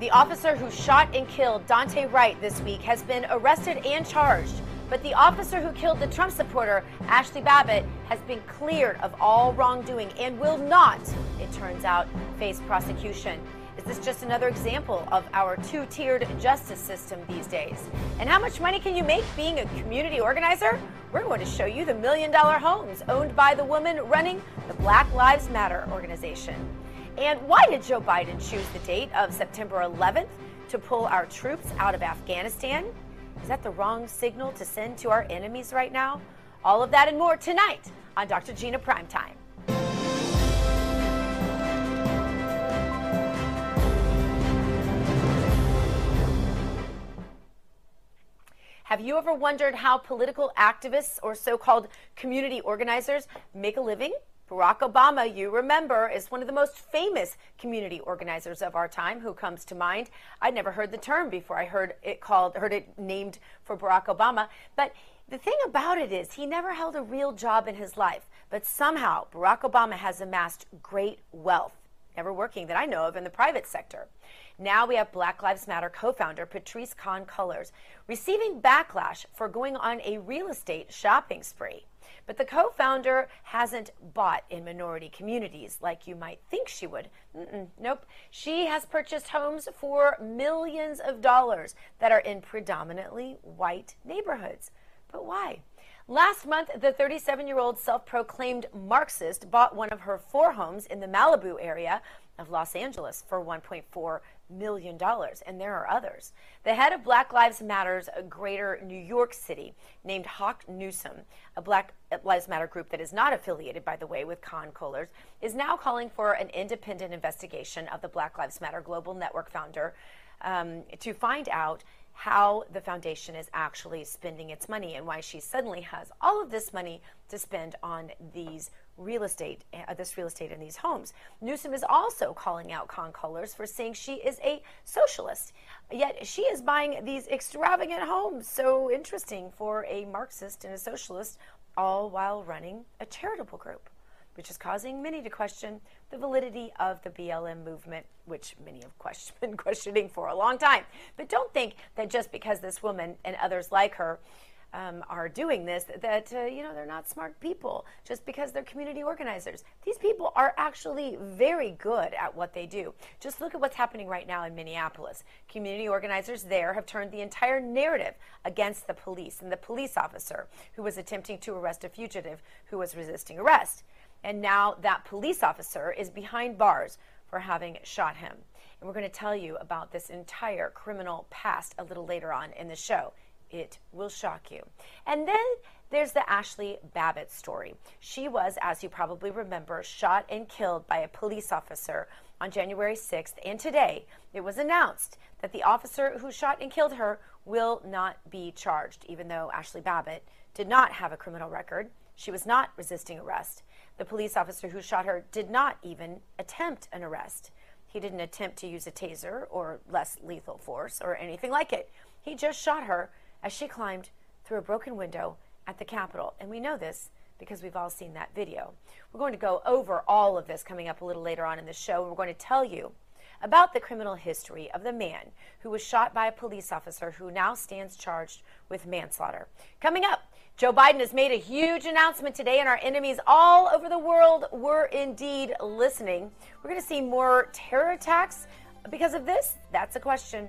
The officer who shot and killed Daunte Wright this week has been arrested and charged. But the officer who killed the Trump supporter, Ashley Babbitt, has been cleared of all wrongdoing and will not, it turns out, face prosecution. Is this just another example of our two-tiered justice system these days? And how much money can you make being a community organizer? We're going to show you the $1 million homes owned by the woman running the Black Lives Matter organization. And why did Joe Biden choose the date of September 11th to pull our troops out of Afghanistan? Is that the wrong signal to send to our enemies right now? All of that and more tonight on Dr. Gina Primetime. Have you ever wondered how political activists or so-called community organizers make a living? Barack Obama, you remember, is one of the most famous community organizers of our time who comes to mind. I'd never heard the term before I heard it named for Barack Obama. But the thing about it is he never held a real job in his life. But somehow Barack Obama has amassed great wealth, never working that I know of in the private sector. Now we have Black Lives Matter co-founder Patrisse Cullors receiving backlash for going on a real estate shopping spree. But the co-founder hasn't bought in minority communities like you might think she would. Nope. She has purchased homes for millions of dollars that are in predominantly white neighborhoods. But why? Last month, the 37-year-old self-proclaimed Marxist bought one of her four homes in the Malibu area of Los Angeles for $1.4 million, and there are others. The head of Black Lives Matter's Greater New York City, named Hawk Newsome, a Black Lives Matter group that is not affiliated, by the way, with Cullors, is now calling for an independent investigation of the Black Lives Matter Global Network founder to find out how the foundation is actually spending its money and why she suddenly has all of this money to spend on these real estate in these homes. Newsome is also calling out Cullors for saying she is a socialist, yet she is buying these extravagant homes. So interesting for a Marxist and a socialist, all while running a charitable group, which is causing many to question the validity of the BLM movement, which many have been questioning for a long time. But don't think that just because this woman and others like her are doing this, that they're not smart people just because they're community organizers. These people are actually very good at what they do. Just look at what's happening right now in Minneapolis. Community organizers there have turned the entire narrative against the police and the police officer who was attempting to arrest a fugitive who was resisting arrest. And now that police officer is behind bars for having shot him. And we're going to tell you about this entire criminal past a little later on in the show. It will shock you. And then there's the Ashley Babbitt story. She was, as you probably remember, shot and killed by a police officer on January 6th. And today it was announced that the officer who shot and killed her will not be charged, even though Ashley Babbitt did not have a criminal record. She was not resisting arrest. The police officer who shot her did not even attempt an arrest. He didn't attempt to use a taser or less lethal force or anything like it. He just shot her as she climbed through a broken window at the Capitol. And we know this because we've all seen that video. We're going to go over all of this coming up a little later on in the show. We're going to tell you about the criminal history of the man who was shot by a police officer who now stands charged with manslaughter. Coming up, Joe Biden has made a huge announcement today, and our enemies all over the world were indeed listening. We're going to see more terror attacks because of this. That's a question.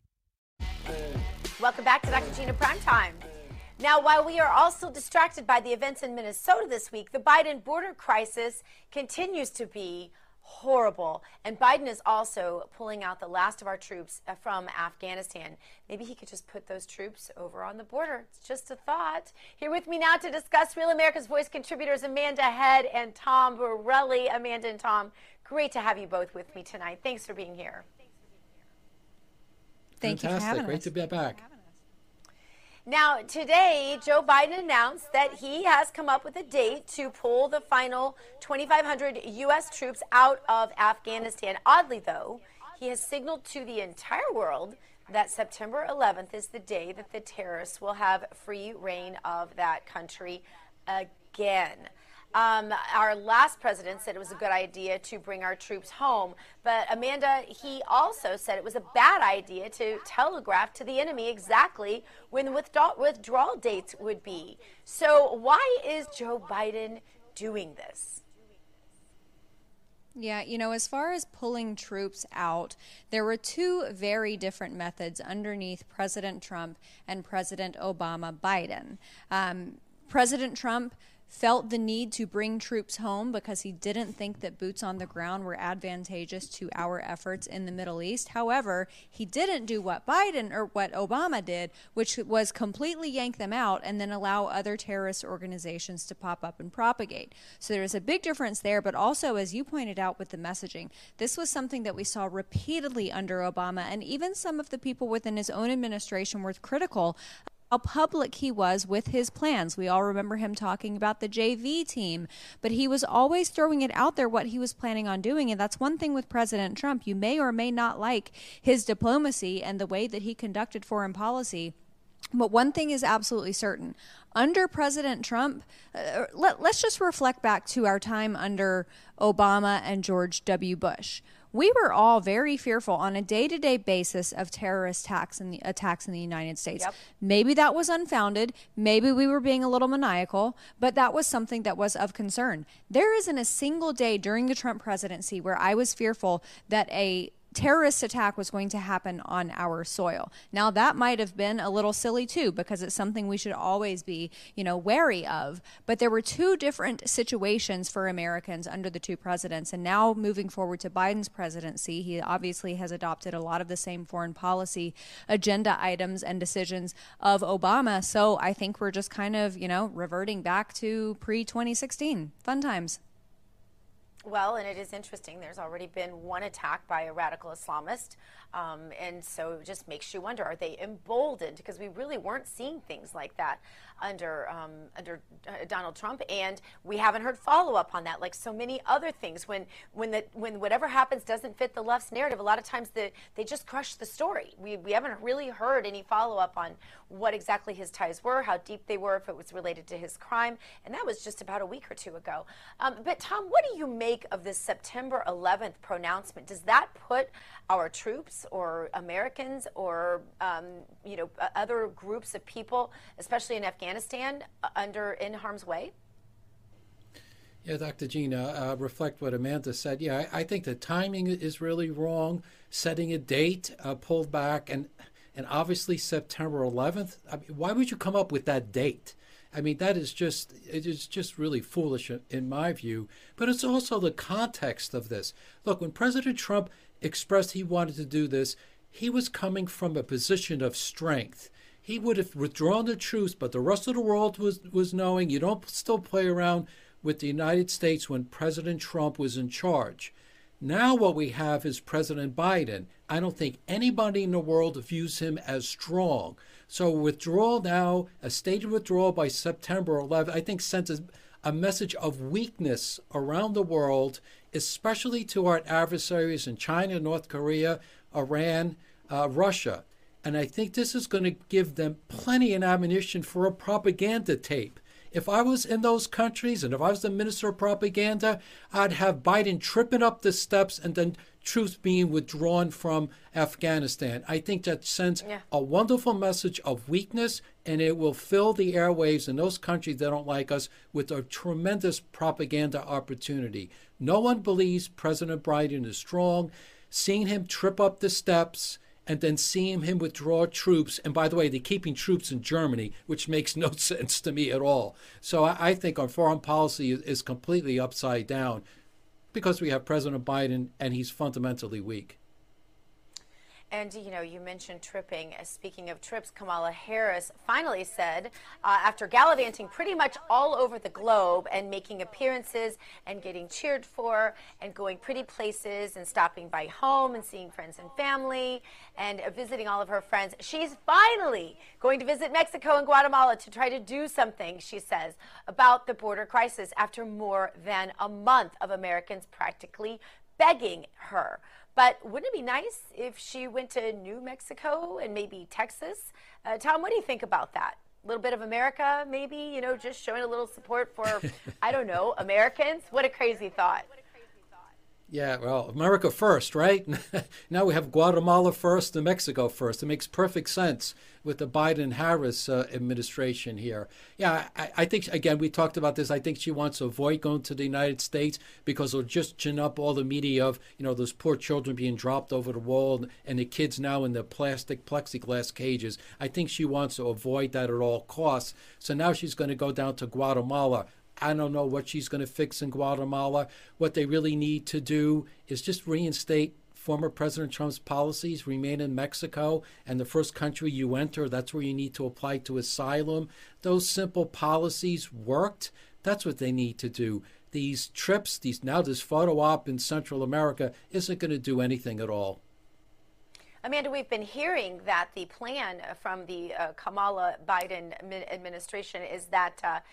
Welcome back to Dr. Gina Primetime. Now, while we are all still distracted by the events in Minnesota this week, the Biden border crisis continues to be horrible. And Biden is also pulling out the last of our troops from Afghanistan. Maybe he could just put those troops over on the border. It's just a thought. Here with me now to discuss Real America's Voice contributors Amanda Head and Tom Borelli. Amanda and Tom, great to have you both with me tonight. Thanks for being here. Thank you for having us. Great to be back. Now, today, Joe Biden announced that he has come up with a date to pull the final 2,500 U.S. troops out of Afghanistan. Oddly, though, he has signaled to the entire world that September 11th is the day that the terrorists will have free reign of that country again. Our last president said it was a good idea to bring our troops home. But, Amanda, he also said it was a bad idea to telegraph to the enemy exactly when the withdrawal dates would be. So why is Joe Biden doing this? Yeah, you know, as far as pulling troops out, there were two very different methods underneath President Trump and President Obama Biden. President Trump felt the need to bring troops home because he didn't think that boots on the ground were advantageous to our efforts in the Middle East. However, he didn't do what Biden or what Obama did, which was completely yank them out and then allow other terrorist organizations to pop up and propagate. So there is a big difference there, but also, as you pointed out with the messaging, this was something that we saw repeatedly under Obama, and even some of the people within his own administration were critical how public he was with his plans. We all remember him talking about the JV team, but he was always throwing it out there what he was planning on doing. And that's one thing with President Trump. You may or may not like his diplomacy and the way that he conducted foreign policy, but one thing is absolutely certain. Under President Trump, let's just reflect back to our time under Obama and George W. Bush. We were all very fearful on a day-to-day basis of terrorist attacks in the United States. Yep. Maybe that was unfounded. Maybe we were being a little maniacal, but that was something that was of concern. There isn't a single day during the Trump presidency where I was fearful that a terrorist attack was going to happen on our soil. Now, that might have been a little silly, too, because it's something we should always be, you know, wary of. But there were two different situations for Americans under the two presidents. And now moving forward to Biden's presidency, he obviously has adopted a lot of the same foreign policy agenda items and decisions of Obama. So I think we're just kind of, you know, reverting back to pre-2016. Fun times. Well, and it is interesting. There's already been one attack by a radical Islamist. And so it just makes you wonder, are they emboldened? Because we really weren't seeing things like that under Donald Trump. And we haven't heard follow-up on that, like so many other things. When whatever happens doesn't fit the left's narrative, a lot of times they just crush the story. We haven't really heard any follow-up on what exactly his ties were, how deep they were, if it was related to his crime. And that was just about a week or two ago. But Tom, what do you make of this September 11th pronouncement? Does that put our troops or Americans or other groups of people, especially in Afghanistan, in harm's way? Yeah, Dr. Gina, reflect what Amanda said. Yeah, I think the timing is really wrong. Setting a date, pulled back, and obviously September 11th. I mean, why would you come up with that date? I mean, that is just, it is just really foolish in my view, but it's also the context of this. Look, when President Trump expressed he wanted to do this, he was coming from a position of strength. He would have withdrawn the troops, but the rest of the world was knowing you don't still play around with the United States when President Trump was in charge. Now what we have is President Biden. I don't think anybody in the world views him as strong. So withdrawal now, a staged withdrawal by September 11th, I think sends a message of weakness around the world, especially to our adversaries in China, North Korea, Iran, Russia. And I think this is going to give them plenty of ammunition for a propaganda tape. If I was in those countries and if I was the minister of propaganda, I'd have Biden tripping up the steps and then troops being withdrawn from Afghanistan. I think that sends a wonderful message of weakness, and it will fill the airwaves in those countries that don't like us with a tremendous propaganda opportunity. No one believes President Biden is strong. Seeing him trip up the steps and then seeing him withdraw troops. And by the way, they're keeping troops in Germany, which makes no sense to me at all. So I think our foreign policy is completely upside down because we have President Biden and he's fundamentally weak. And, you know, you mentioned tripping. Speaking of trips, Kamala Harris finally said, after gallivanting pretty much all over the globe and making appearances and getting cheered for and going pretty places and stopping by home and seeing friends and family and visiting all of her friends, she's finally going to visit Mexico and Guatemala to try to do something, she says, about the border crisis after more than a month of Americans practically begging her. But wouldn't it be nice if she went to New Mexico and maybe Texas? Tom, what do you think about that? A little bit of America, maybe, you know, just showing a little support for, I don't know, Americans? What a crazy thought. Yeah, well, America first, right? Now we have Guatemala first and Mexico first. It makes perfect sense with the Biden-Harris administration here. Yeah, I think, again, we talked about this. I think she wants to avoid going to the United States because it'll just chin up all the media of, you know, those poor children being dropped over the wall and the kids now in their plastic plexiglass cages. I think she wants to avoid that at all costs. So now she's going to go down to Guatemala. I don't know what she's going to fix in Guatemala. What they really need to do is just reinstate former President Trump's policies, remain in Mexico, and the first country you enter, that's where you need to apply to asylum. Those simple policies worked. That's what they need to do. These trips, this photo op in Central America isn't going to do anything at all. Amanda, we've been hearing that the plan from the Kamala Biden administration is that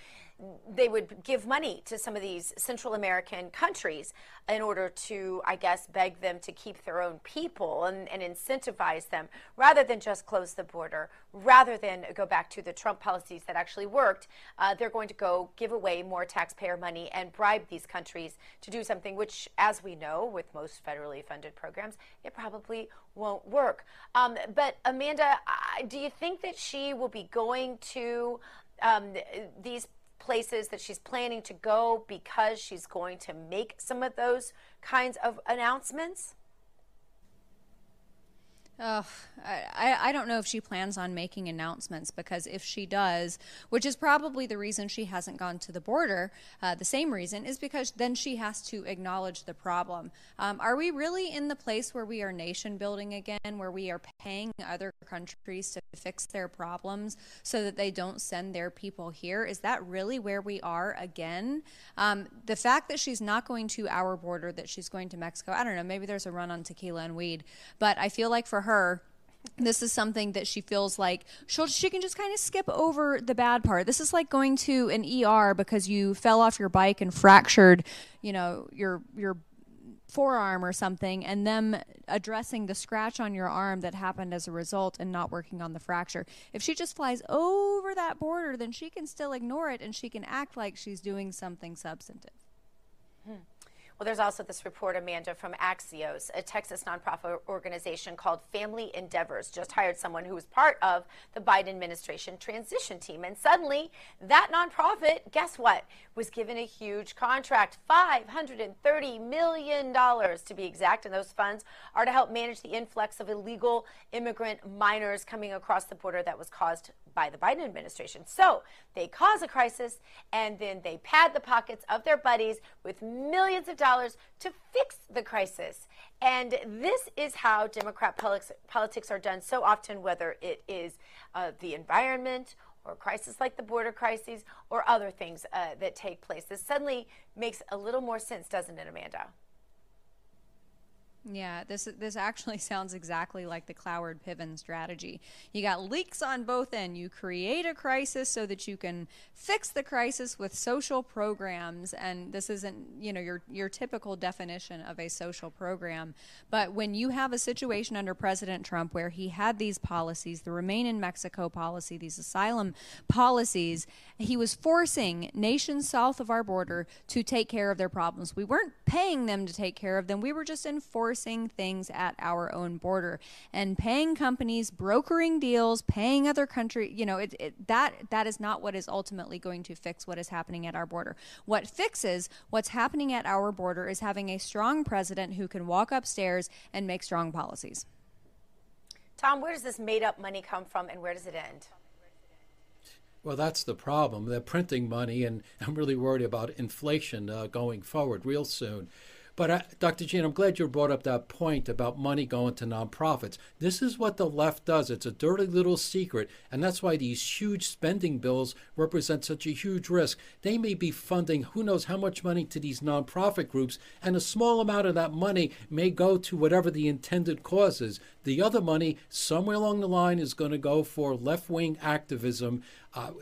they would give money to some of these Central American countries in order to, I guess, beg them to keep their own people and incentivize them rather than just close the border, rather than go back to the Trump policies that actually worked. They're going to go give away more taxpayer money and bribe these countries to do something, which, as we know, with most federally funded programs, it probably won't work. But Amanda, do you think that she will be going to these places that she's planning to go because she's going to make some of those kinds of announcements? Oh, I don't know if she plans on making announcements, because if she does, which is probably the reason she hasn't gone to the border, the same reason, is because then she has to acknowledge the problem. Are we really in the place where we are nation building again, where we are paying other countries to fix their problems so that they don't send their people here? Is that really where we are again? The fact that she's not going to our border, that she's going to Mexico, I don't know, maybe there's a run on tequila and weed, but I feel like for her, this is something that she feels like she can just kind of skip over the bad part. This is like going to an ER because you fell off your bike and fractured, you know, your forearm or something, and them addressing the scratch on your arm that happened as a result and not working on the fracture. If she just flies over that border, then she can still ignore it and she can act like she's doing something substantive. Well, there's also this report, Amanda, from Axios, a Texas nonprofit organization called Family Endeavors, just hired someone who was part of the Biden administration transition team. And suddenly, that nonprofit, guess what, was given a huge contract, $530 million to be exact. And those funds are to help manage the influx of illegal immigrant minors coming across the border that was caused by the Biden administration. So they cause a crisis, and then they pad the pockets of their buddies with millions of dollars to fix the crisis. And this is how Democrat politics are done so often, whether it is the environment or crisis like the border crises or other things that take place. This suddenly makes a little more sense, doesn't it, Amanda? Yeah, this actually sounds exactly like the Cloward-Piven strategy. You got leaks on both ends. You create a crisis so that you can fix the crisis with social programs, and this isn't, you know, your typical definition of a social program. But when you have a situation under President Trump where he had these policies, the Remain in Mexico policy, these asylum policies, he was forcing nations south of our border to take care of their problems. We weren't paying them to take care of them. We were just enforcing things at our own border and paying companies, brokering deals, paying other countries. You know, that is not what is ultimately going to fix what is happening at our border. What fixes what's happening at our border is having a strong president who can walk upstairs and make strong policies. Tom, where does this made-up money come from, and where does it end? Well, that's the problem. They're printing money, and I'm really worried about inflation going forward real soon. But Dr. Jean, I'm glad you brought up that point about money going to nonprofits. This is what the left does. It's a dirty little secret, and that's why these huge spending bills represent such a huge risk. They may be funding who knows how much money to these nonprofit groups, and a small amount of that money may go to whatever the intended cause is. The other money, somewhere along the line, is going to go for left-wing activism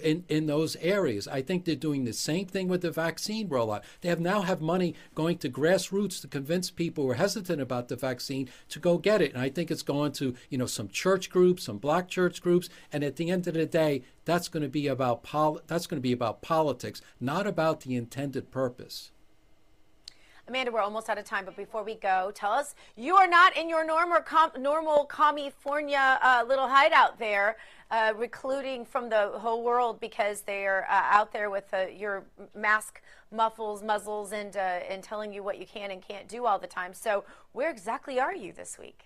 in those areas. I think they're doing the same thing with the vaccine rollout. They now have money going to grassroots to convince people who are hesitant about the vaccine to go get it. And I think it's going to, you know, some church groups, some black church groups. And at the end of the day, that's going to be about politics, not about the intended purpose. Amanda, we're almost out of time, but before we go, tell us, you are not in your normal California little hideout there, recluding from the whole world because they're out there with your mask muzzles, and telling you what you can and can't do all the time. So where exactly are you this week?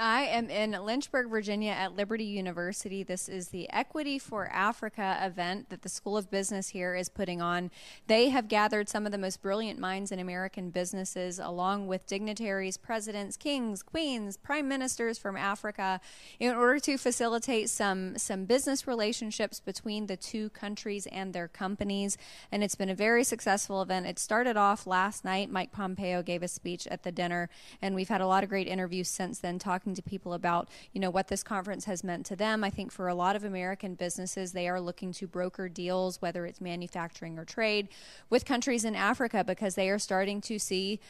I am in Lynchburg, Virginia at Liberty University. This is the Equity for Africa event that the School of Business here is putting on. They have gathered some of the most brilliant minds in American businesses, along with dignitaries, presidents, kings, queens, prime ministers from Africa, in order to facilitate some business relationships between the two countries and their companies. And it's been a very successful event. It started off last night. Mike Pompeo gave a speech at the dinner, and we've had a lot of great interviews since then talking to people about, you know, what this conference has meant to them. I think for a lot of American businesses, they are looking to broker deals, whether it's manufacturing or trade, with countries in Africa, because they are starting to see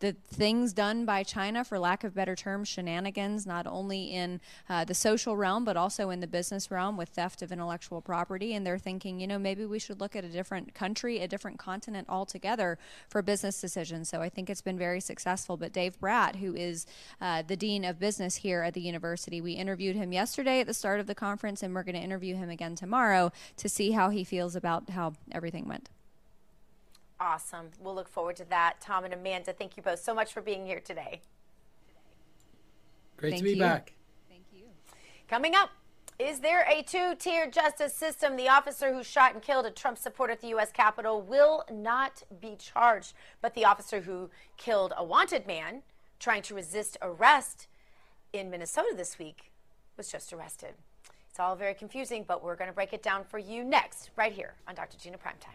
the things done by China, for lack of better terms, shenanigans, not only in the social realm, but also in the business realm with theft of intellectual property. And they're thinking, you know, maybe we should look at a different country, a different continent altogether for business decisions. So I think it's been very successful. But Dave Brat, who is the Dean of Business here at the university, we interviewed him yesterday at the start of the conference, and we're going to interview him again tomorrow to see how he feels about how everything went. Awesome. We'll look forward to that. Tom and Amanda, thank you both so much for being here today. Great to be back. Thank you. Coming up, is there a two-tier justice system? The officer who shot and killed a Trump supporter at the U.S. Capitol will not be charged, but the officer who killed a wanted man trying to resist arrest in Minnesota this week was just arrested. It's all very confusing, but we're going to break it down for you next, right here on Dr. Gina Primetime.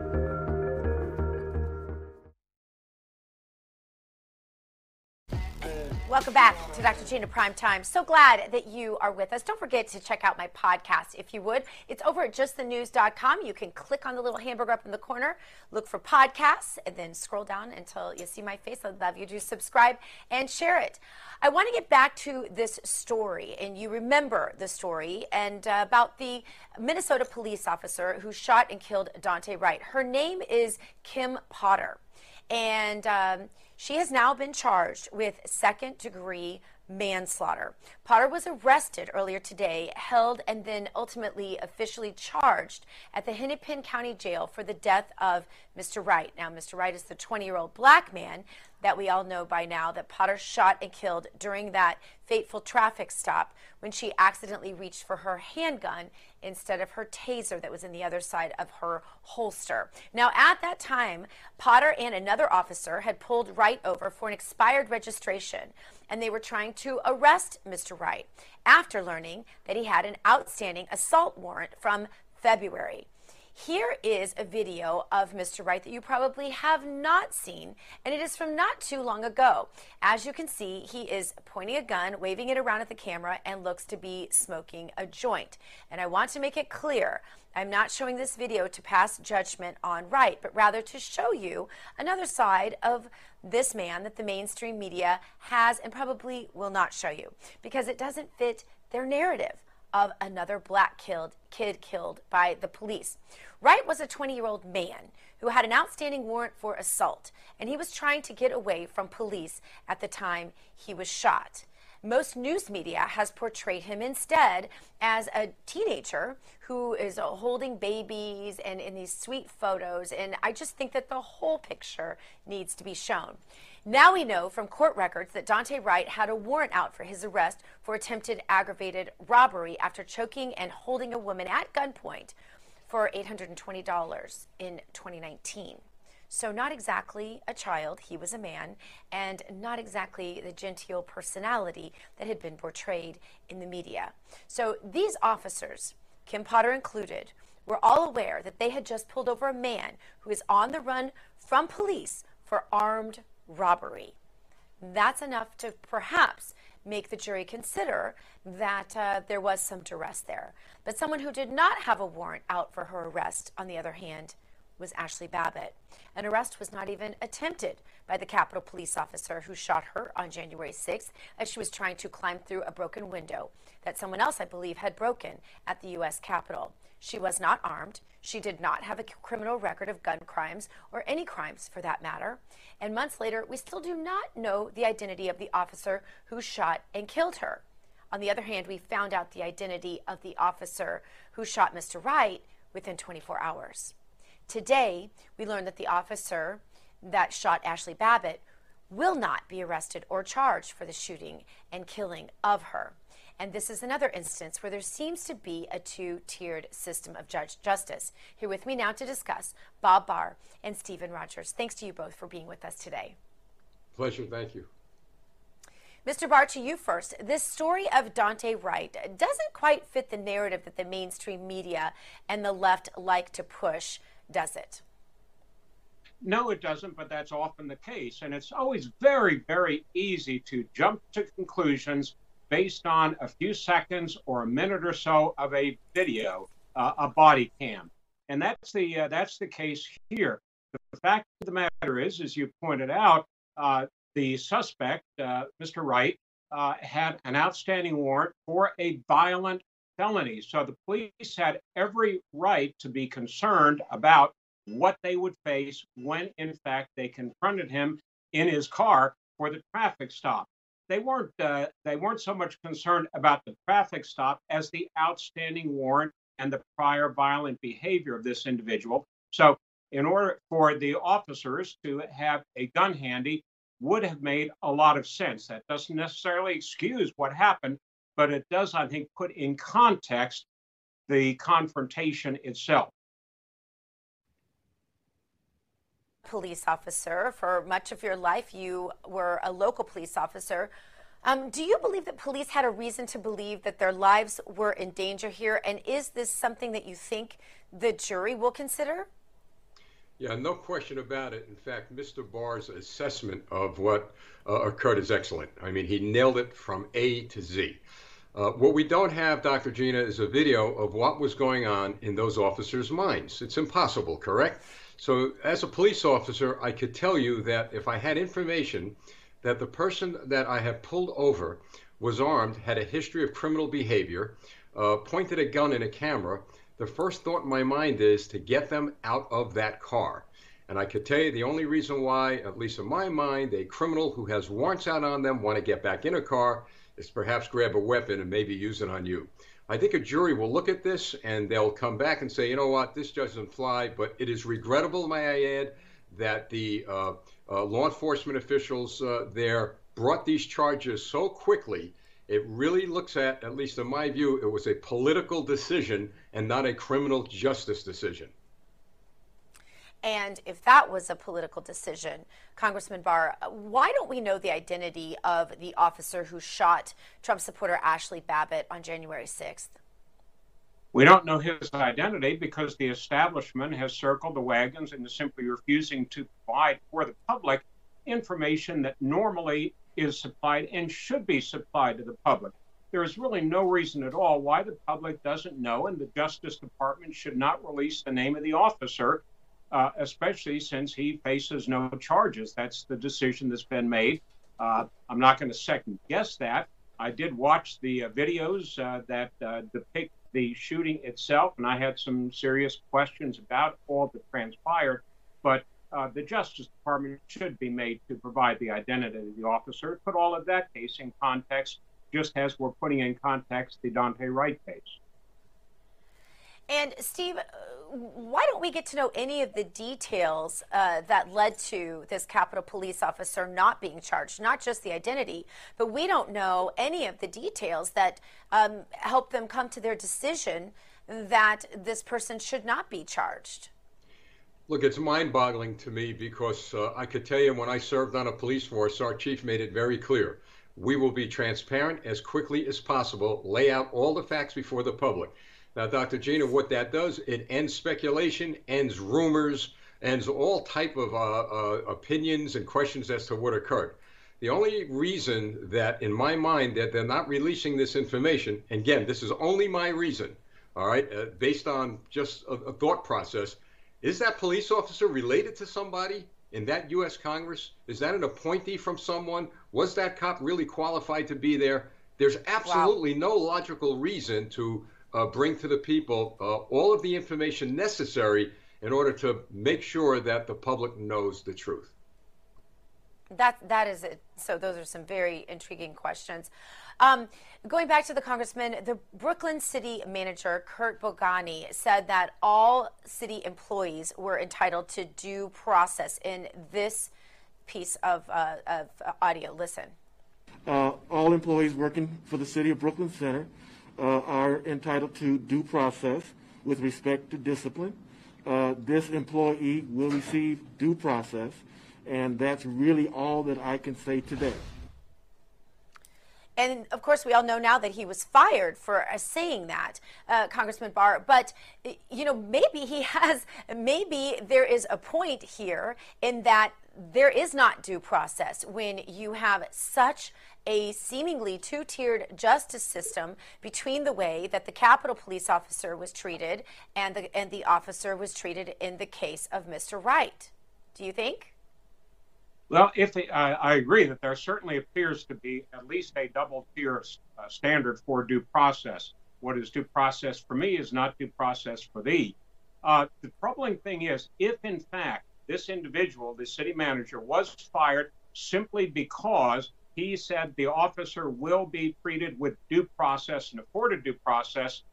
Welcome back to Dr. Gina Primetime. So glad that you are with us. Don't forget to check out my podcast, if you would. It's over at JustTheNews.com. You can click on the little hamburger up in the corner, look for podcasts, and then scroll down until you see my face. I'd love you to subscribe and share it. I want to get back to this story, and you remember the story, and about the Minnesota police officer who shot and killed Daunte Wright. Her name is Kim Potter, and she has now been charged with second-degree manslaughter. Potter was arrested earlier today, held, and then ultimately officially charged at the Hennepin County Jail for the death of Mr. Wright. Now, Mr. Wright is the 20-year-old black man that we all know by now that Potter shot and killed during that fateful traffic stop when she accidentally reached for her handgun instead of her taser that was in the other side of her holster. Now, at that time, Potter and another officer had pulled Wright over for an expired registration, and they were trying to arrest Mr. Wright after learning that he had an outstanding assault warrant from February. Here is a video of Mr. Wright that you probably have not seen, and it is from not too long ago. As you can see, he is pointing a gun, waving it around at the camera, and looks to be smoking a joint. And I want to make it clear, I'm not showing this video to pass judgment on Wright, but rather to show you another side of this man that the mainstream media has and probably will not show you, because it doesn't fit their narrative of another black kid killed by the police. Wright was a 20-year-old man who had an outstanding warrant for assault, and he was trying to get away from police at the time he was shot. Most news media has portrayed him instead as a teenager who is holding babies and in these sweet photos, and I just think that the whole picture needs to be shown. Now we know from court records that Daunte Wright had a warrant out for his arrest for attempted aggravated robbery after choking and holding a woman at gunpoint for $820 in 2019. So not exactly a child, he was a man, and not exactly the genteel personality that had been portrayed in the media. So these officers, Kim Potter included, were all aware that they had just pulled over a man who is on the run from police for armed robbery. That's enough to perhaps make the jury consider that there was some duress there. But someone who did not have a warrant out for her arrest, on the other hand, was Ashley Babbitt. An arrest was not even attempted by the Capitol police officer who shot her on January 6th as she was trying to climb through a broken window that someone else, I believe, had broken at the U.S. Capitol. She was not armed. She did not have a criminal record of gun crimes or any crimes for that matter. And months later, we still do not know the identity of the officer who shot and killed her. On the other hand, we found out the identity of the officer who shot Mr. Wright within 24 hours. Today, we learned that the officer that shot Ashley Babbitt will not be arrested or charged for the shooting and killing of her. And this is another instance where there seems to be a two-tiered system of justice. Here with me now to discuss, Bob Barr and Stephen Rogers. Thanks to you both for being with us today. Pleasure, thank you. Mr. Barr, to you first. This story of Daunte Wright doesn't quite fit the narrative that the mainstream media and the left like to push, does it? No, it doesn't, but that's often the case. And it's always very, very easy to jump to conclusions based on a few seconds or a minute or so of a video, a body cam. And that's the case here. The fact of the matter is, as you pointed out, the suspect, Mr. Wright, had an outstanding warrant for a violent felony. So the police had every right to be concerned about what they would face when, in fact, they confronted him in his car for the traffic stop. They weren't so much concerned about the traffic stop as the outstanding warrant and the prior violent behavior of this individual. So in order for the officers to have a gun handy would have made a lot of sense. That doesn't necessarily excuse what happened, but it does, I think, put in context the confrontation itself. Police officer, for much of your life, you were a local police officer. Do you believe that police had a reason to believe that their lives were in danger here? And is this something that you think the jury will consider? Yeah, no question about it. In fact, Mr. Barr's assessment of what occurred is excellent. I mean, he nailed it from A to Z. What we don't have, Dr. Gina, is a video of what was going on in those officers' minds. It's impossible, correct? So as a police officer, I could tell you that if I had information that the person that I had pulled over was armed, had a history of criminal behavior, pointed a gun in a camera, the first thought in my mind is to get them out of that car. And I could tell you the only reason why, at least in my mind, a criminal who has warrants out on them want to get back in a car is perhaps grab a weapon and maybe use it on you. I think a jury will look at this and they'll come back and say, you know what, this doesn't fly. But it is regrettable, may I add, that the law enforcement officials there brought these charges so quickly. It really looks at least in my view, it was a political decision and not a criminal justice decision. And if that was a political decision, Congressman Barr, why don't we know the identity of the officer who shot Trump supporter Ashley Babbitt on January 6th? We don't know his identity because the establishment has circled the wagons and is simply refusing to provide for the public information that normally is supplied and should be supplied to the public. There is really no reason at all why the public doesn't know, and the Justice Department should not release the name of the officer, especially since he faces no charges. That's the decision that's been made. I'm not going to second guess that. I did watch the videos that depict the shooting itself, and I had some serious questions about all that transpired. But the Justice Department should be made to provide the identity of the officer. Put all of that case in context, just as we're putting in context the Daunte Wright case. And Steve, why don't we get to know any of the details that led to this Capitol Police officer not being charged, not just the identity, but we don't know any of the details that helped them come to their decision that this person should not be charged? Look, it's mind-boggling to me because I could tell you when I served on a police force, our chief made it very clear. We will be transparent as quickly as possible, lay out all the facts before the public. Now, Dr. Gina, what that does, it ends speculation, ends rumors, ends all type of opinions and questions as to what occurred. The only reason that, in my mind, that they're not releasing this information, and again, this is only my reason, all right, based on just a thought process, is that police officer related to somebody in that U.S. Congress? Is that an appointee from someone? Was that cop really qualified to be there? There's absolutely no logical reason to bring to the people all of the information necessary in order to make sure that the public knows the truth. That is it. So those are some very intriguing questions. Going back to the congressman, the Brooklyn city manager, Kurt Boghani, said that all city employees were entitled to due process in this piece of audio. Listen. All employees working for the city of Brooklyn Center are entitled to due process with respect to discipline. This employee will receive due process, and that's really all that I can say today. And of course, we all know now that he was fired for saying that, Congressman Barr. But, you know, maybe he has, maybe there is a point here in that there is not due process when you have such a seemingly two-tiered justice system between the way that the Capitol Police officer was treated and the officer was treated in the case of Mr. Wright. Do you think? Well, if they, I agree that there certainly appears to be at least a double-tier standard for due process. What is due process for me is not due process for thee. The troubling thing is, if in fact this individual, the city manager, was fired simply because he said the officer will be treated with due process and afforded due process,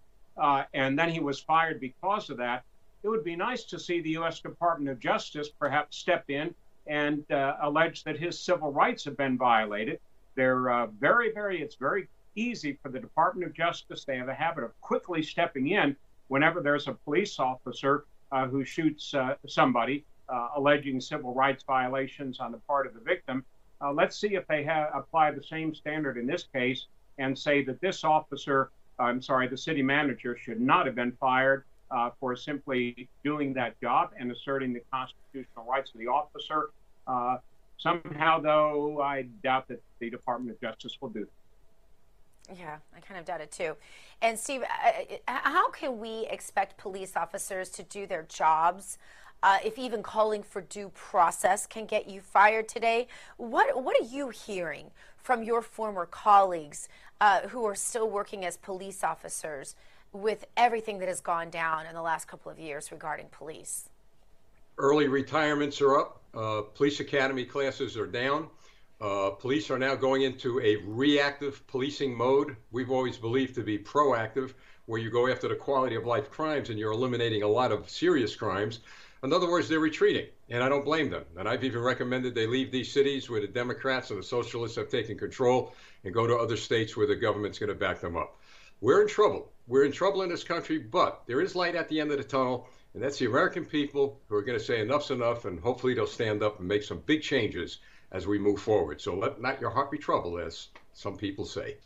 and then he was fired because of that, it would be nice to see the U.S. Department of Justice perhaps step in and allege that his civil rights have been violated. They're it's very easy for the Department of Justice. They have a habit of quickly stepping in whenever there's a police officer who shoots somebody, alleging civil rights violations on the part of the victim. Let's see if they apply the same standard in this case and say that this officer, the city manager, should not have been fired for simply doing that job and asserting the constitutional rights of the officer. Somehow, though, I doubt that the Department of Justice will do that. Yeah, I kind of doubt it, too. And, Steve, how can we expect police officers to do their jobs if even calling for due process can get you fired today? What are you hearing from your former colleagues who are still working as police officers with everything that has gone down in the last couple of years regarding police? Early retirements are up. Police academy classes are down. Police are now going into a reactive policing mode. We've always believed to be proactive, where you go after the quality of life crimes and you're eliminating a lot of serious crimes. In other words, they're retreating, and I don't blame them. And I've even recommended they leave these cities where the Democrats and the socialists have taken control and go to other states where the government's going to back them up. We're in trouble. We're in trouble in this country, but there is light at the end of the tunnel, and that's the American people who are going to say enough's enough, and hopefully they'll stand up and make some big changes as we move forward. So let not your heart be troubled, as some people say.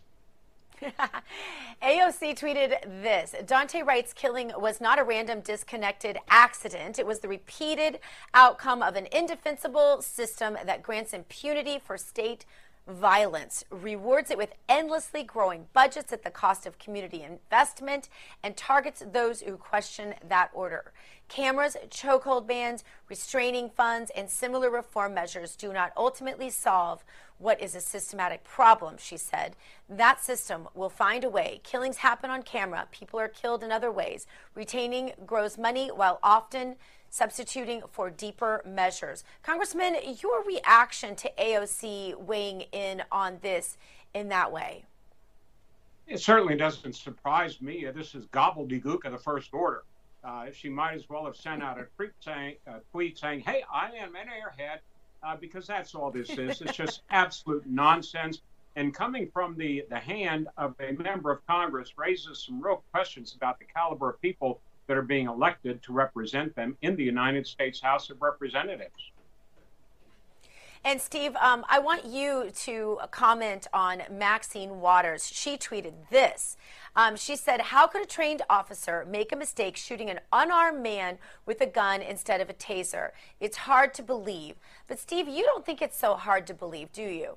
AOC tweeted this: Daunte Wright's killing was not a random disconnected accident. It was the repeated outcome of an indefensible system that grants impunity for state violence, rewards it with endlessly growing budgets at the cost of community investment, and targets those who question that order. Cameras, chokehold bans, restraining funds, and similar reform measures do not ultimately solve what is a systematic problem, she said. That system will find a way. Killings happen on camera. People are killed in other ways. Retaining grows money while often substituting for deeper measures. Congressman, your reaction to AOC weighing in on this in that way? It certainly doesn't surprise me. This is gobbledygook of the first order. She might as well have sent out a tweet saying, hey, I am an airhead, because that's all this is. It's just absolute nonsense. And coming from the hand of a member of Congress raises some real questions about the caliber of people that are being elected to represent them in the United States House of Representatives. And Steve, I want you to comment on Maxine Waters. She tweeted this. She said, how could a trained officer make a mistake shooting an unarmed man with a gun instead of a taser? It's hard to believe. But Steve, you don't think it's so hard to believe, do you?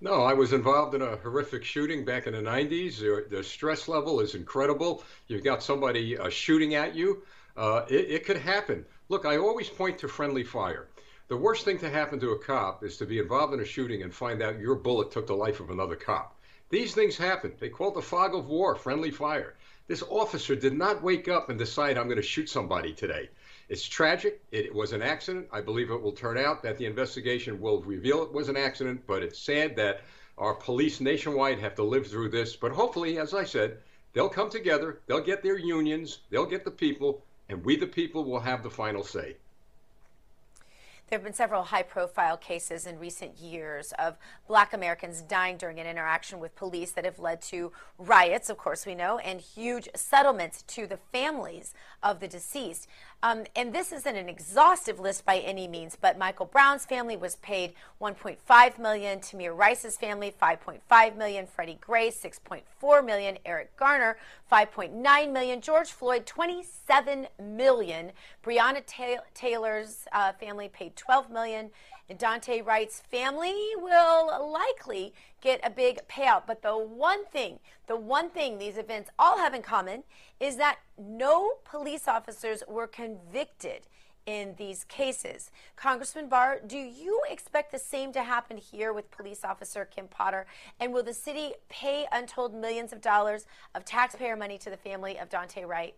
No, I was involved in a horrific shooting back in the 90s. The stress level is incredible. You've got somebody shooting at you. It could happen. Look, I always point to friendly fire. The worst thing to happen to a cop is to be involved in a shooting and find out your bullet took the life of another cop. These things happen. They call it the fog of war, friendly fire. This officer did not wake up and decide, I'm going to shoot somebody today. It's tragic. It was an accident. I believe it will turn out that the investigation will reveal it was an accident, but it's sad that our police nationwide have to live through this. But hopefully, as I said, they'll come together, they'll get their unions, they'll get the people, and we the people will have the final say. There have been several high-profile cases in recent years of Black Americans dying during an interaction with police that have led to riots, of course we know, and huge settlements to the families of the deceased. And this isn't an exhaustive list by any means, but Michael Brown's family was paid $1.5 million, Tamir Rice's family $5.5 million, Freddie Gray $6.4 million, Eric Garner $5.9 million, George Floyd $27 million, Breonna Taylor's family paid $12 million, and Daunte Wright's family will likely get a big payout. But the one thing these events all have in common is that no police officers were convicted in these cases. Congressman Barr, do you expect the same to happen here with police officer Kim Potter? And will the city pay untold millions of dollars of taxpayer money to the family of Daunte Wright?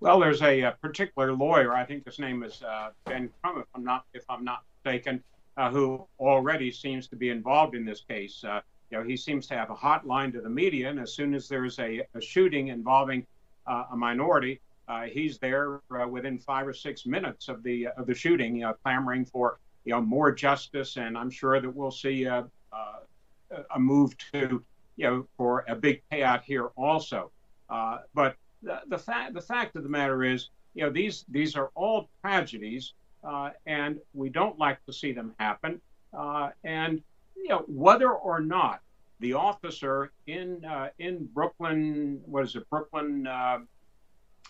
Well, there's a particular lawyer, I think his name is Ben Crump, if I'm not mistaken, who already seems to be involved in this case. He seems to have a hotline to the media, and as soon as there's a shooting involving a minority, he's there within 5 or 6 minutes of the shooting, clamoring for more justice. And I'm sure that we'll see a move to for a big payout here also. But the fact of the matter is, these are all tragedies, and we don't like to see them happen. And whether or not the officer in Brooklyn, what is it, Brooklyn?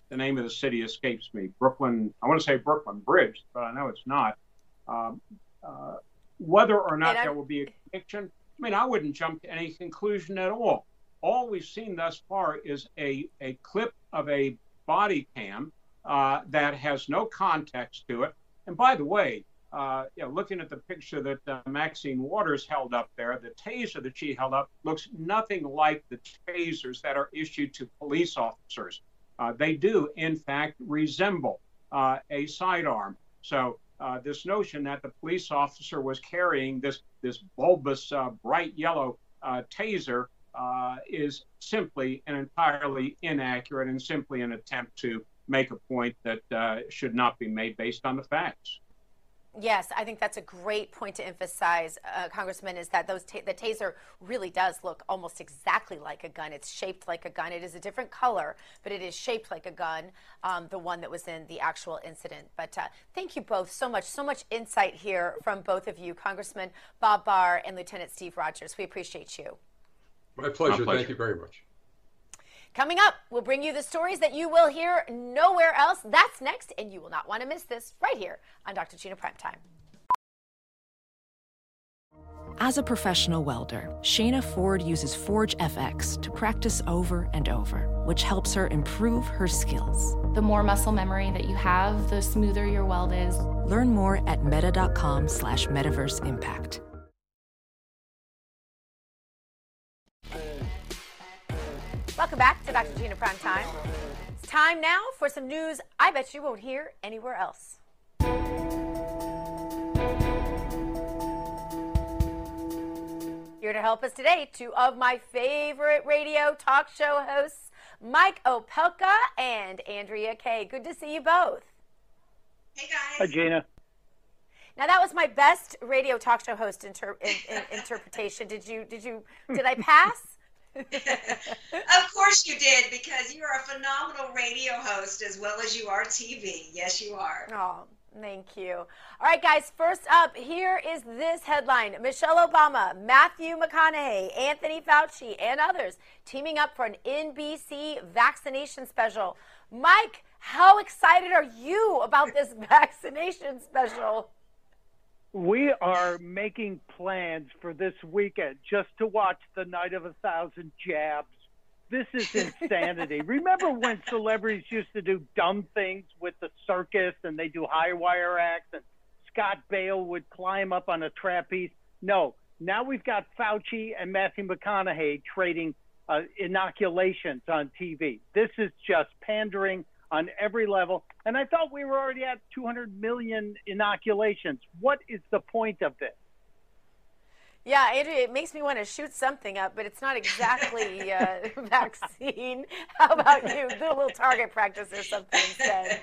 The name of the city escapes me. Brooklyn, I want to say Brooklyn Bridge, but I know it's not. Whether or not there will be a conviction, I mean, I wouldn't jump to any conclusion at all. All we've seen thus far is a clip of a body cam that has no context to it. And by the way, looking at the picture that Maxine Waters held up there, the taser that she held up looks nothing like the tasers that are issued to police officers. They do, in fact, resemble a sidearm. So this notion that the police officer was carrying this bulbous, bright yellow taser is simply and entirely inaccurate, and simply an attempt to make a point that should not be made based on the facts. Yes, I think that's a great point to emphasize, Congressman, is that the taser really does look almost exactly like a gun. It's shaped like a gun. It is a different color, but it is shaped like a gun, the one that was in the actual incident. But thank you both so much insight here from both of you, Congressman Bob Barr and Lieutenant Steve Rogers. We appreciate you. My pleasure. Thank you very much. Coming up, we'll bring you the stories that you will hear nowhere else. That's next, and you will not want to miss this right here on Dr. Gina Primetime. As a professional welder, Shayna Ford uses ForgeFX to practice over and over, which helps her improve her skills. The more muscle memory that you have, the smoother your weld is. Learn more at meta.com/metaverseimpact. Welcome back to Dr. Gina Primetime. It's time now for some news I bet you won't hear anywhere else. Here to help us today, two of my favorite radio talk show hosts, Mike Opelka and Andrea Kay. Good to see you both. Hey, guys. Hi, Gina. Now that was my best radio talk show host interpretation. Did I pass? Of course you did, because you are a phenomenal radio host as well as you are TV. Yes, you are. Oh, thank you. All right, guys, first up, here is this headline. Michelle Obama, Matthew McConaughey, Anthony Fauci, and others teaming up for an NBC vaccination special. Mike, how excited are you about this vaccination special? We are making plans for this weekend just to watch the night of 1,000 jabs. This is insanity. Remember when celebrities used to do dumb things with the circus, and they do high wire acts, and Scott Baio would climb up on a trapeze? No. Now we've got Fauci and Matthew McConaughey trading inoculations on TV. This is just pandering on every level. And I thought we were already at 200 million inoculations. What is the point of this? Yeah, Andrea, it makes me want to shoot something up, but it's not exactly vaccine. How about you? Do a little target practice or something instead.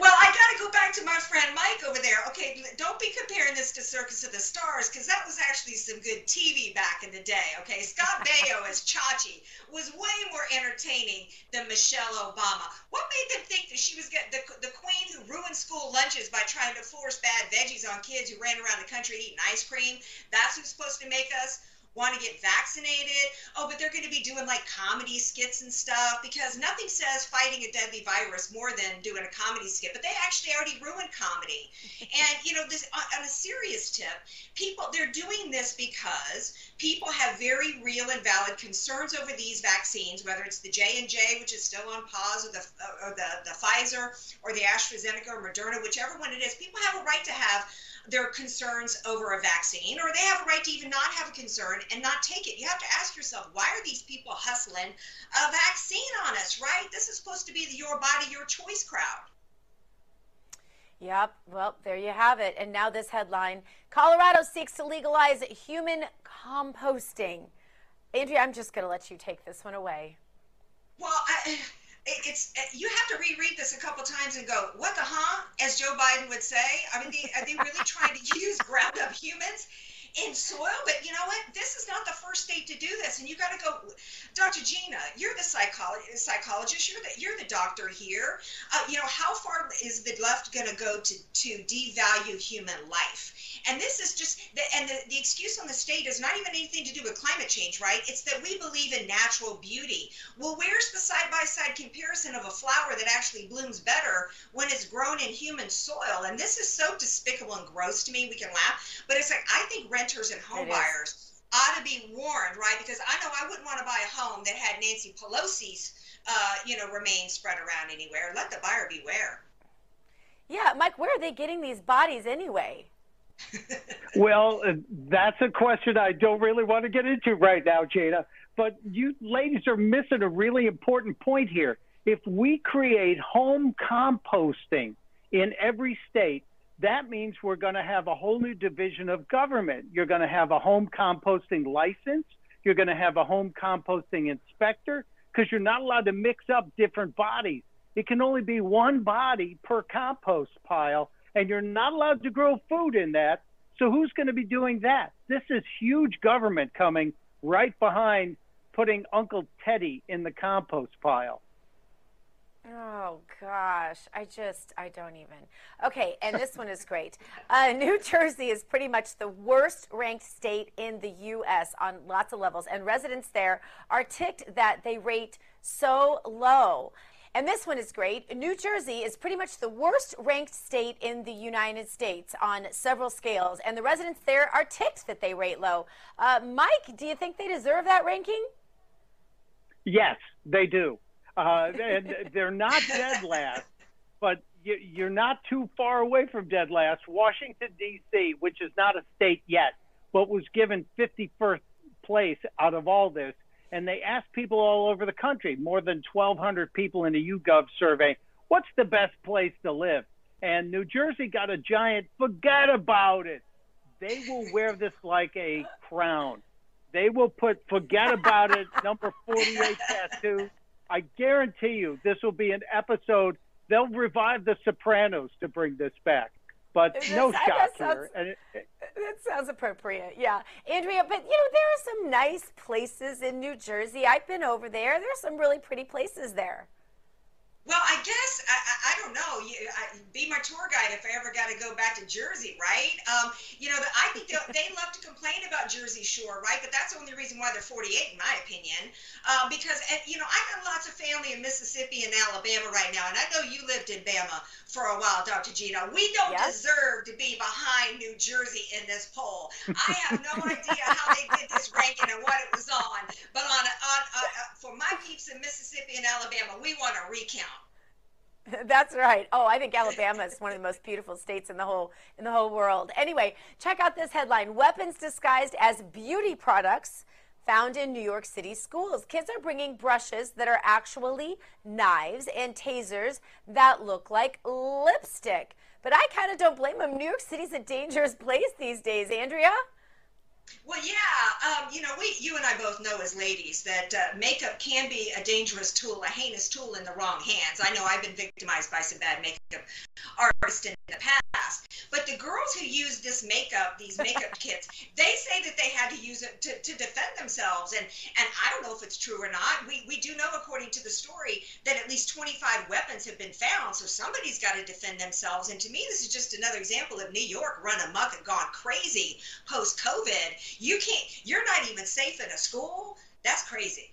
Well, I got to go back to my friend Mike over there. Okay, don't be comparing this to Circus of the Stars, because that was actually some good TV back in the day, okay? Scott Baio as Chachi was way more entertaining than Michelle Obama. What made them think that she was the queen who ruined school lunches by trying to force bad veggies on kids who ran around the country eating ice cream? That's who's supposed to make us want to get vaccinated. Oh, but they're going to be doing like comedy skits and stuff, because nothing says fighting a deadly virus more than doing a comedy skit. But they actually already ruined comedy. And, you know, this on a serious tip, they're doing this because people have very real and valid concerns over these vaccines, whether it's the J&J, which is still on pause, or the Pfizer, or the AstraZeneca or Moderna, whichever one it is. People have a right to have their concerns over a vaccine, or they have a right to even not have a concern and not take it. You have to ask yourself, why are these people hustling a vaccine on us, right? This is supposed to be the your body, your choice crowd. Yep, well, there you have it. And now this headline, Colorado seeks to legalize human composting. Andrea, I'm just gonna let you take this one away. Well, you have to reread this a couple times and go, what the huh? As Joe Biden would say. I mean, are they really trying to use ground up humans in soil? But you know what? This is not the first state to do this. And you got to go, Dr. Gina, you're the psychologist. You're the doctor here. You know, how far is the left going to go to devalue human life? And this is just, the excuse on the state is not even anything to do with climate change, right? It's that we believe in natural beauty. Well, where's the side-by-side comparison of a flower that actually blooms better when it's grown in human soil? And this is so despicable and gross to me, we can laugh. But it's like, I think renters and home buyers ought to be warned, right? Because I know I wouldn't want to buy a home that had Nancy Pelosi's, remains spread around anywhere. Let the buyer beware. Yeah, Mike, where are they getting these bodies anyway? Well, that's a question I don't really want to get into right now, Jada, but you ladies are missing a really important point here. If we create home composting, in every state, that means we're going to have a whole new division of government. You're going to have a home composting license. You're going to have a home composting inspector, because you're not allowed to mix up different bodies. It can only be one body per compost pile, and you're not allowed to grow food in that. So who's going to be doing that? This is huge government coming right behind putting Uncle Teddy in the compost pile. Oh, gosh. I don't even. Okay, and this one is great. New Jersey is pretty much the worst ranked state in the U.S. on lots of levels, and residents there are ticked that they rate so low. And this one is great. New Jersey is pretty much the worst ranked state in the United States on several scales, and the residents there are ticked that they rate low. Mike, do you think they deserve that ranking? Yes, they do. And they're not dead last, but you're not too far away from dead last. Washington, D.C., which is not a state yet, but was given 51st place out of all this. And they asked people all over the country, more than 1,200 people in a YouGov survey, what's the best place to live? And New Jersey got a giant, forget about it. They will wear this like a crown. They will put, forget about it, number 48 tattoo. I guarantee you this will be an episode. They'll revive The Sopranos to bring this back. But no shock here. That sounds appropriate, yeah. Andrea, but, you know, there are some nice places in New Jersey. I've been over there. There's some really pretty places there. Well, I guess, I don't know, be my tour guide if I ever got to go back to Jersey, right? You know, I think they love to complain about Jersey Shore, right? But that's the only reason why they're 48, in my opinion, because, you know, I got lots of family in Mississippi and Alabama right now, and I know you lived in Bama for a while, Dr. Gina. We don't deserve to be behind New Jersey in this poll. I have no idea how they did this ranking and what it was on, but for my peeps in Mississippi and Alabama, we want a recount. That's right. Oh, I think Alabama is one of the most beautiful states in the whole world. Anyway, check out this headline. Weapons disguised as beauty products found in New York City schools. Kids are bringing brushes that are actually knives and tasers that look like lipstick. But I kind of don't blame them. New York City's a dangerous place these days, Andrea. Well, yeah, you know, you and I both know as ladies that makeup can be a dangerous tool, a heinous tool in the wrong hands. I know I've been victimized by some bad makeup artists in the past. But the girls who use this makeup, these makeup kits, they say that they had to use it to defend themselves. And I don't know if it's true or not. We do know, according to the story, that at least 25 weapons have been found. So somebody's got to defend themselves. And to me, this is just another example of New York run amok and gone crazy post-COVID. You're not even safe in a school. That's crazy.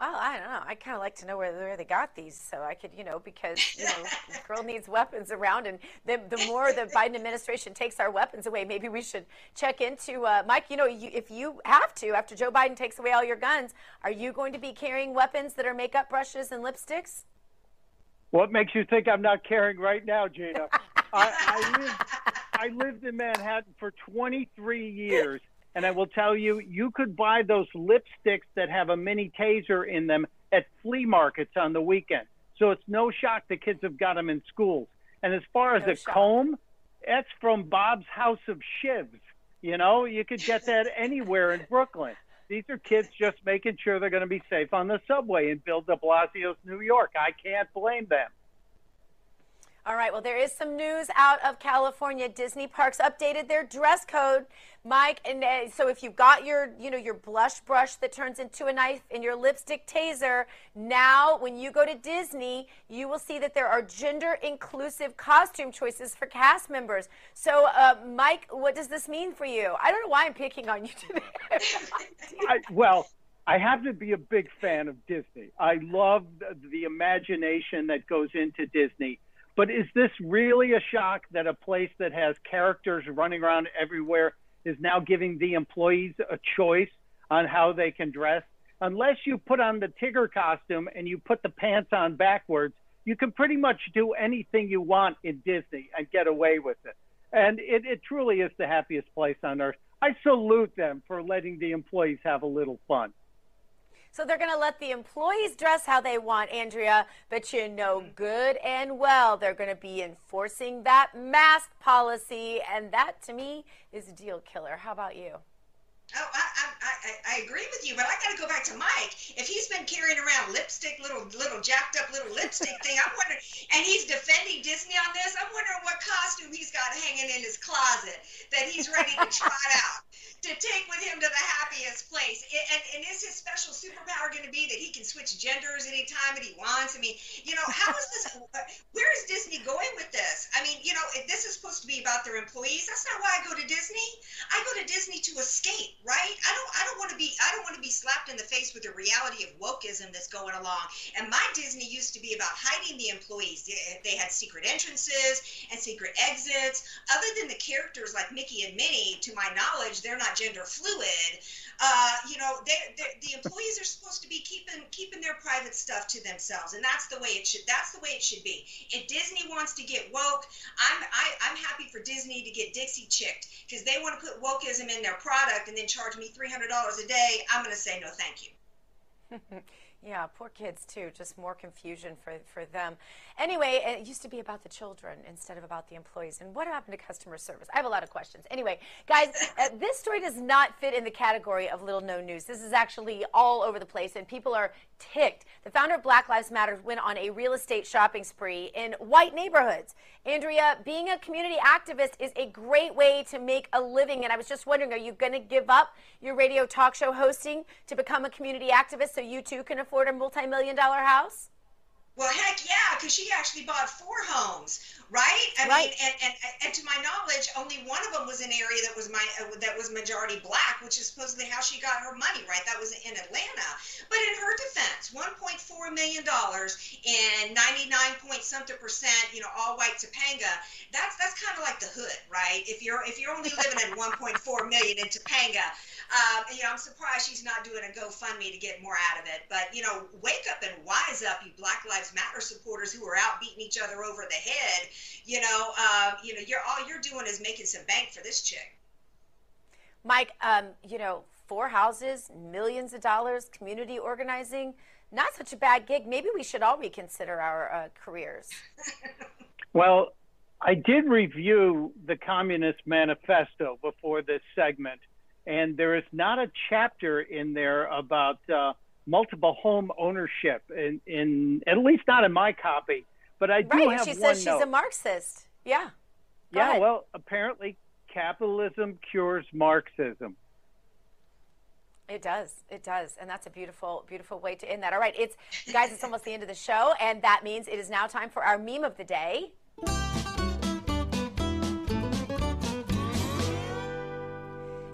Well, I don't know. I kind of like to know where they got these, so I could, you know, because, you know, the girl needs weapons around, and the more the Biden administration takes our weapons away, maybe we should check into, Mike, you know, if you have to, after Joe Biden takes away all your guns, are you going to be carrying weapons that are makeup brushes and lipsticks? What makes you think I'm not carrying right now, Gina? I lived in Manhattan for 23 years, and I will tell you, you could buy those lipsticks that have a mini taser in them at flea markets on the weekend. So it's no shock the kids have got them in schools. And as far as comb, that's from Bob's House of Shivs. You know, you could get that anywhere in Brooklyn. These are kids just making sure they're going to be safe on the subway in Bill de Blasio's New York. I can't blame them. All right, well, there is some news out of California. Disney parks updated their dress code, Mike. And so if you've got your, you know, your blush brush that turns into a knife and your lipstick taser, now when you go to Disney, you will see that there are gender-inclusive costume choices for cast members. So, Mike, what does this mean for you? I don't know why I'm picking on you today. Well, I happen to be a big fan of Disney. I love the imagination that goes into Disney. But is this really a shock that a place that has characters running around everywhere is now giving the employees a choice on how they can dress? Unless you put on the Tigger costume and you put the pants on backwards, you can pretty much do anything you want in Disney and get away with it. And it truly is the happiest place on earth. I salute them for letting the employees have a little fun. So they're going to let the employees dress how they want, Andrea, but you know good and well they're going to be enforcing that mask policy, and that, to me, is a deal killer. How about you? Oh, I agree with you, but I got to go back to Mike. If he's been carrying around lipstick, little jacked up little lipstick thing, I'm wondering, and he's defending Disney on this, I'm wondering what costume he's got hanging in his closet that he's ready to trot out to take with him to the happiest place. And is his special superpower going to be that he can switch genders anytime that he wants? I mean, you know, how is this, where is Disney going with this? I mean, you know, if this is supposed to be about their employees, that's not why I go to Disney. I go to Disney to escape, right? I don't want to be slapped in the face with the reality of wokeism that's going along. And my Disney used to be about hiding the employees. They had secret entrances and secret exits. Other than the characters like Mickey and Minnie, to my knowledge, they're not gender fluid. You know, the employees are supposed to be keeping their private stuff to themselves, and that's the way it should. That's the way it should be. If Disney wants to get woke, I'm happy for Disney to get Dixie chicked because they want to put wokeism in their product and then charge me $300 a day. I'm going to say no, thank you. Yeah, poor kids too. Just more confusion for them. Anyway, it used to be about the children instead of about the employees. And what happened to customer service? I have a lot of questions. Anyway, guys, this story does not fit in the category of little known news. This is actually all over the place, and people are ticked. The founder of Black Lives Matter went on a real estate shopping spree in white neighborhoods. Andrea, being a community activist is a great way to make a living. And I was just wondering, are you going to give up your radio talk show hosting to become a community activist so you too can afford a multi-million-dollar house? Well, heck yeah, because she actually bought 4 homes, right? I mean, and to my knowledge, only one of them was an area that was majority black, which is supposedly how she got her money, right? That was in Atlanta. But in her defense, $1.4 million and 99.something%, you know, all white Topanga. That's kind of like the hood, right? If you're only living in 1.4 million in Topanga. You know, I'm surprised she's not doing a GoFundMe to get more out of it. But, you know, wake up and wise up, you Black Lives Matter supporters who are out beating each other over the head. You know, all you're doing is making some bank for this chick. Mike, you know, 4 houses, millions of dollars, community organizing, not such a bad gig. Maybe we should all reconsider our careers. Well, I did review the Communist Manifesto before this segment. And there is not a chapter in there about multiple home ownership, in at least not in my copy. But I do have she says she's a Marxist. Yeah. Go ahead. Well, apparently capitalism cures Marxism. It does. It does. And that's a beautiful, beautiful way to end that. All right. Guys, it's almost the end of the show. And that means it is now time for our meme of the day.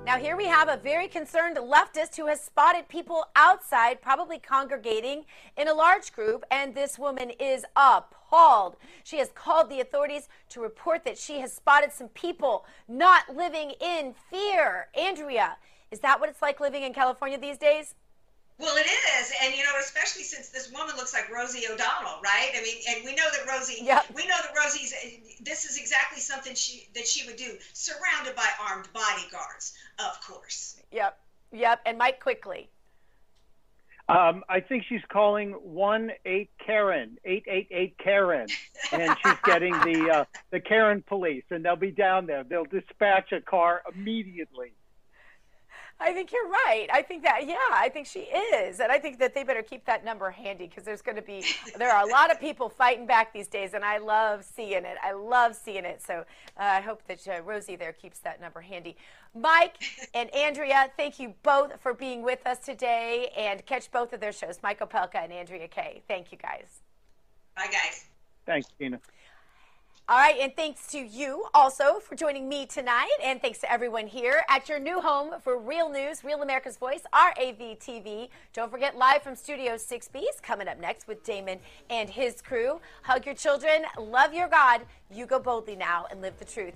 Now, here we have a very concerned leftist who has spotted people outside, probably congregating in a large group, and this woman is appalled. She has called the authorities to report that she has spotted some people not living in fear. Andrea, is that what it's like living in California these days? Well, it is, and you know, especially since this woman looks like Rosie O'Donnell, right? I mean, and we know that Rosie, this is exactly something that she would do, surrounded by armed bodyguards, of course. Yep, and Mike, quickly. I think she's calling 888 Karen, and she's getting the Karen police, and they'll be down there. They'll dispatch a car immediately. I think you're right. I think she is. And I think that they better keep that number handy because there are a lot of people fighting back these days, and I love seeing it. I love seeing it. So I hope that Rosie there keeps that number handy. Mike and Andrea, thank you both for being with us today, and catch both of their shows, Mike Opelka and Andrea Kay. Thank you, guys. Bye, guys. Thanks, Tina. All right, and thanks to you also for joining me tonight, and thanks to everyone here at your new home for real news, Real America's Voice, RAV-TV. Don't forget, live from Studio 6B is coming up next with Damon and his crew. Hug your children, love your God, you go boldly now and live the truth.